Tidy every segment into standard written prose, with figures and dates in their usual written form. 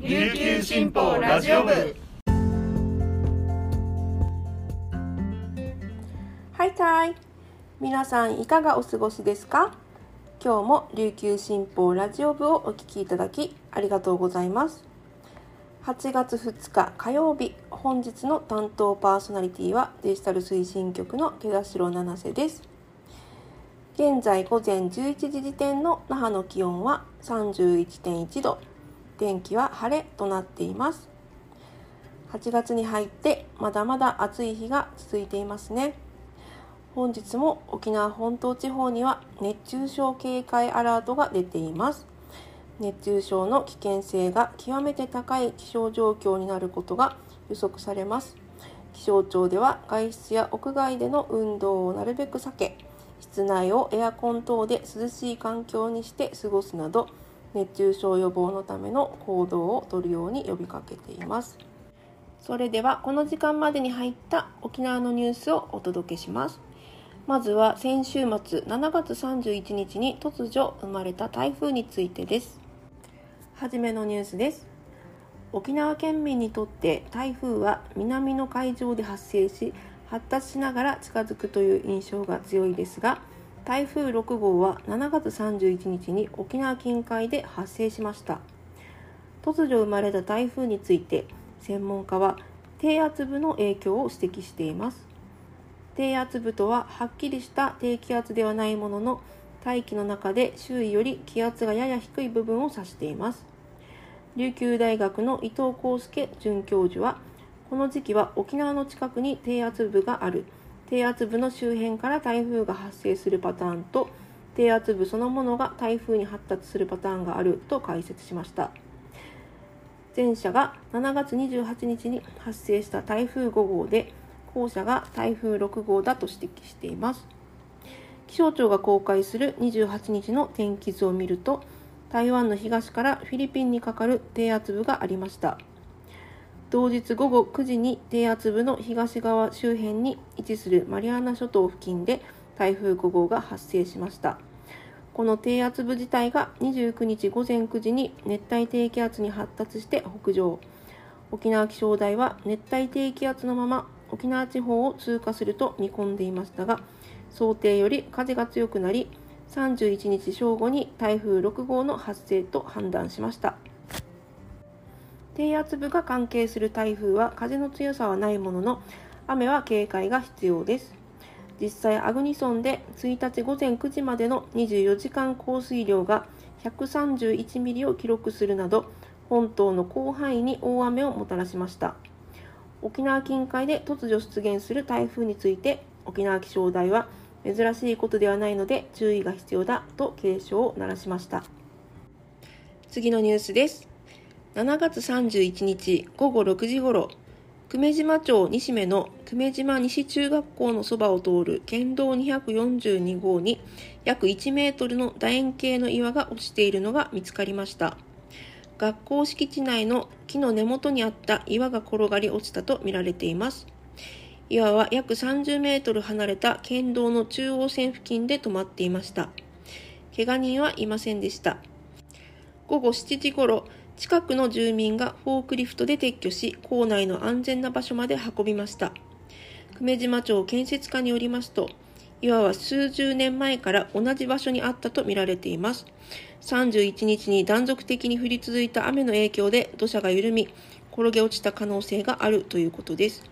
琉球新報ラジオ部。はいたい、皆さんいかがお過ごしですか？今日も琉球新報ラジオ部をお聞きいただきありがとうございます。8月2日火曜日、本日の担当パーソナリティはデジタル推進局の毛田代七瀬です。現在午前11時時点の那覇の気温は 31.1 度。天気は晴れとなっています。8月に入ってまだまだ暑い日が続いていますね。本日も沖縄本島地方には熱中症警戒アラートが出ています。熱中症の危険性が極めて高い気象状況になることが予測されます。気象庁では外出や屋外での運動をなるべく避け、室内をエアコン等で涼しい環境にして過ごすなど、熱中症予防のための行動をとるように呼びかけています。それではこの時間までに入った沖縄のニュースをお届けします。まずは先週末7月31日に突如生まれた台風についてです。はじめのニュースです。沖縄県民にとって台風は南の海上で発生し、発達しながら近づくという印象が強いですが、台風6号は7月31日に沖縄近海で発生しました。突如生まれた台風について、専門家は低圧部の影響を指摘しています。低圧部とははっきりした低気圧ではないものの、大気の中で周囲より気圧がやや低い部分を指しています。琉球大学の伊藤康介准教授は、この時期は沖縄の近くに低圧部がある、低圧部の周辺から台風が発生するパターンと、低圧部そのものが台風に発達するパターンがあると解説しました。前者が7月28日に発生した台風5号で、後者が台風6号だと指摘しています。気象庁が公開する28日の天気図を見ると、台湾の東からフィリピンにかかる低圧部がありました。同日午後9時に低圧部の東側周辺に位置するマリアナ諸島付近で台風5号が発生しました。この低圧部自体が29日午前9時に熱帯低気圧に発達して北上。沖縄気象台は熱帯低気圧のまま沖縄地方を通過すると見込んでいましたが、想定より風が強くなり、31日正午に台風6号の発生と判断しました。低圧部が関係する台風は風の強さはないものの、雨は警戒が必要です。実際、粟国村で1日午前9時までの24時間降水量が131ミリを記録するなど、本島の広範囲に大雨をもたらしました。沖縄近海で突如出現する台風について、沖縄気象台は珍しいことではないので注意が必要だと警鐘を鳴らしました。次のニュースです。7月31日午後6時ごろ、久米島町西目の久米島西中学校のそばを通る県道242号に約1メートルの楕円形の岩が落ちているのが見つかりました。学校敷地内の木の根元にあった岩が転がり落ちたとみられています。岩は約30メートル離れた県道の中央線付近で止まっていました。怪我人はいませんでした。午後7時ごろ、近くの住民がフォークリフトで撤去し、校内の安全な場所まで運びました。久米島町建設課によりますと、岩は数十年前から同じ場所にあったとみられています。31日に断続的に降り続いた雨の影響で土砂が緩み、転げ落ちた可能性があるということです。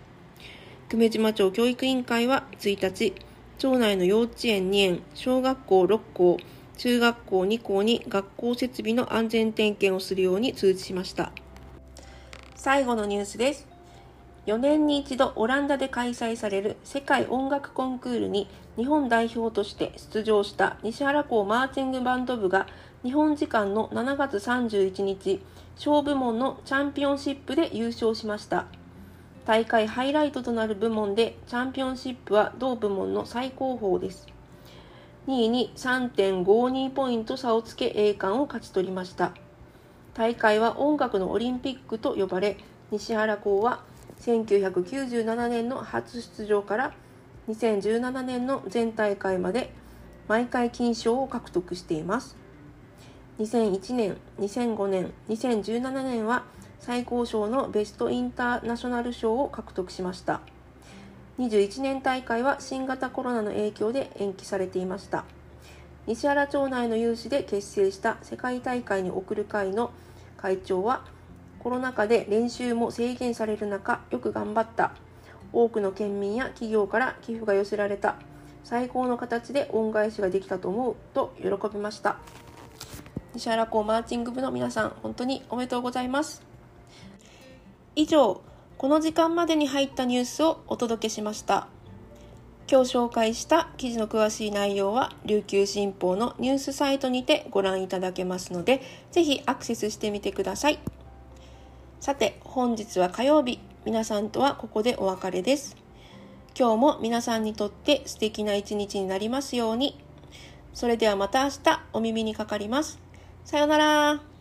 久米島町教育委員会は1日、町内の幼稚園2園、小学校6校、中学校2校に学校設備の安全点検をするように通知しました。最後のニュースです。4年に一度オランダで開催される世界音楽コンクールに日本代表として出場した西原港マーチングバンド部が日本時間の7月31日、小部門のチャンピオンシップで優勝しました。大会ハイライトとなる部門でチャンピオンシップは同部門の最高峰です。2位に 3.52 ポイント差をつけ栄冠を勝ち取りました。大会は音楽のオリンピックと呼ばれ、西原港は1997年の初出場から2017年の全大会まで毎回金賞を獲得しています。2001年、2005年、2017年は最高賞のベストインターナショナル賞を獲得しました。21年大会は新型コロナの影響で延期されていました。西原町内の有志で結成した世界大会に送る会の会長は、コロナ禍で練習も制限される中、よく頑張った。多くの県民や企業から寄付が寄せられた。最高の形で恩返しができたと思うと喜びました。西原校マーチング部の皆さん、本当におめでとうございます。以上、この時間までに入ったニュースをお届けしました。今日紹介した記事の詳しい内容は琉球新報のニュースサイトにてご覧いただけますので、ぜひアクセスしてみてください。さて、本日は火曜日、皆さんとはここでお別れです。今日も皆さんにとって素敵な一日になりますように。それではまた明日お耳にかかります。さようなら。